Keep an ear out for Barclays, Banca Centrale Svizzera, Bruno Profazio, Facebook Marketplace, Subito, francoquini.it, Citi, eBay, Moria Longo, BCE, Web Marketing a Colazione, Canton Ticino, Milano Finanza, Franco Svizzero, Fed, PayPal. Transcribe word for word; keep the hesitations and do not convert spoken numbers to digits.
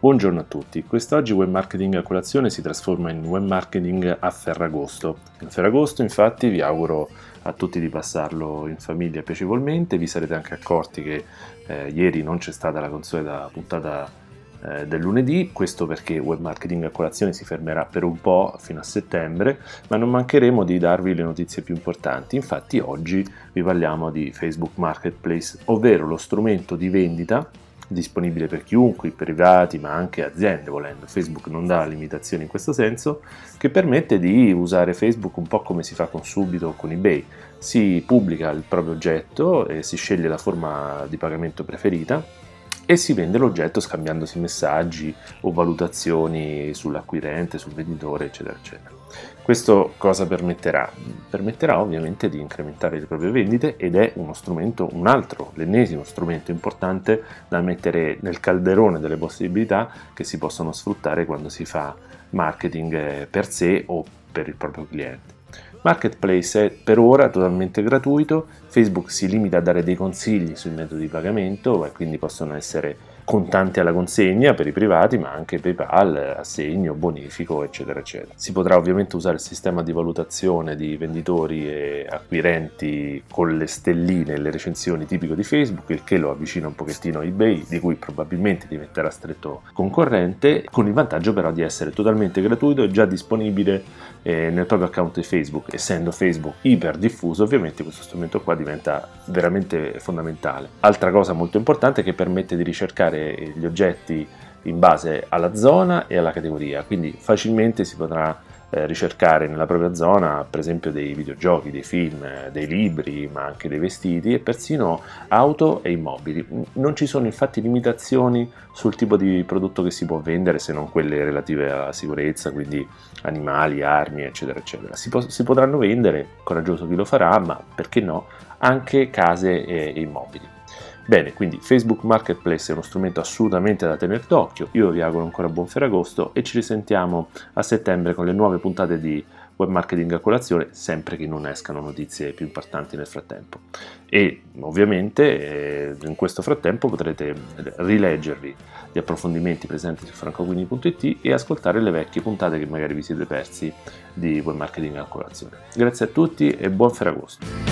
Buongiorno a tutti, quest'oggi Web Marketing a Colazione si trasforma in Web Marketing a Ferragosto. A Ferragosto infatti vi auguro a tutti di passarlo in famiglia piacevolmente, vi sarete anche accorti che eh, ieri non c'è stata la consueta puntata eh, del lunedì, questo perché Web Marketing a Colazione si fermerà per un po' fino a settembre, ma non mancheremo di darvi le notizie più importanti. Infatti oggi vi parliamo di Facebook Marketplace, ovvero lo strumento di vendita disponibile per chiunque, privati ma anche aziende volendo. Facebook non dà limitazioni in questo senso, che permette di usare Facebook un po' come si fa con Subito o con eBay. Si pubblica il proprio oggetto e si sceglie la forma di pagamento preferita e si vende l'oggetto scambiandosi messaggi o valutazioni sull'acquirente, sul venditore, eccetera eccetera. Questo cosa permetterà? Permetterà ovviamente di incrementare le proprie vendite ed è uno strumento, un altro, l'ennesimo strumento importante da mettere nel calderone delle possibilità che si possono sfruttare quando si fa marketing per sé o per il proprio cliente. Marketplace è per ora totalmente gratuito, Facebook si limita a dare dei consigli sui metodi di pagamento e quindi possono essere contanti alla consegna per i privati, ma anche PayPal, assegno, bonifico, eccetera eccetera. Si potrà ovviamente usare il sistema di valutazione di venditori e acquirenti con le stelline e le recensioni tipico di Facebook, il che lo avvicina un pochettino a eBay, di cui probabilmente diventerà stretto concorrente, con il vantaggio però di essere totalmente gratuito e già disponibile eh, nel proprio account di Facebook. Essendo Facebook iper diffuso, ovviamente questo strumento qua diventa veramente fondamentale. Altra cosa molto importante è che permette di ricercare gli oggetti in base alla zona e alla categoria, quindi facilmente si potrà eh, ricercare nella propria zona per esempio dei videogiochi, dei film, dei libri, ma anche dei vestiti e persino auto e immobili. Non ci sono infatti limitazioni sul tipo di prodotto che si può vendere, se non quelle relative alla sicurezza, quindi animali, armi, eccetera eccetera. Si, po- si potranno vendere, coraggioso chi lo farà, ma perché no, anche case e, e immobili. Bene, quindi Facebook Marketplace è uno strumento assolutamente da tenere d'occhio. Io vi auguro ancora buon Ferragosto e ci risentiamo a settembre con le nuove puntate di Web Marketing a Colazione, sempre che non escano notizie più importanti nel frattempo. E ovviamente eh, in questo frattempo potrete rileggervi gli approfondimenti presenti su francoquini punto it e ascoltare le vecchie puntate che magari vi siete persi di Web Marketing a Colazione. Grazie a tutti e buon Ferragosto!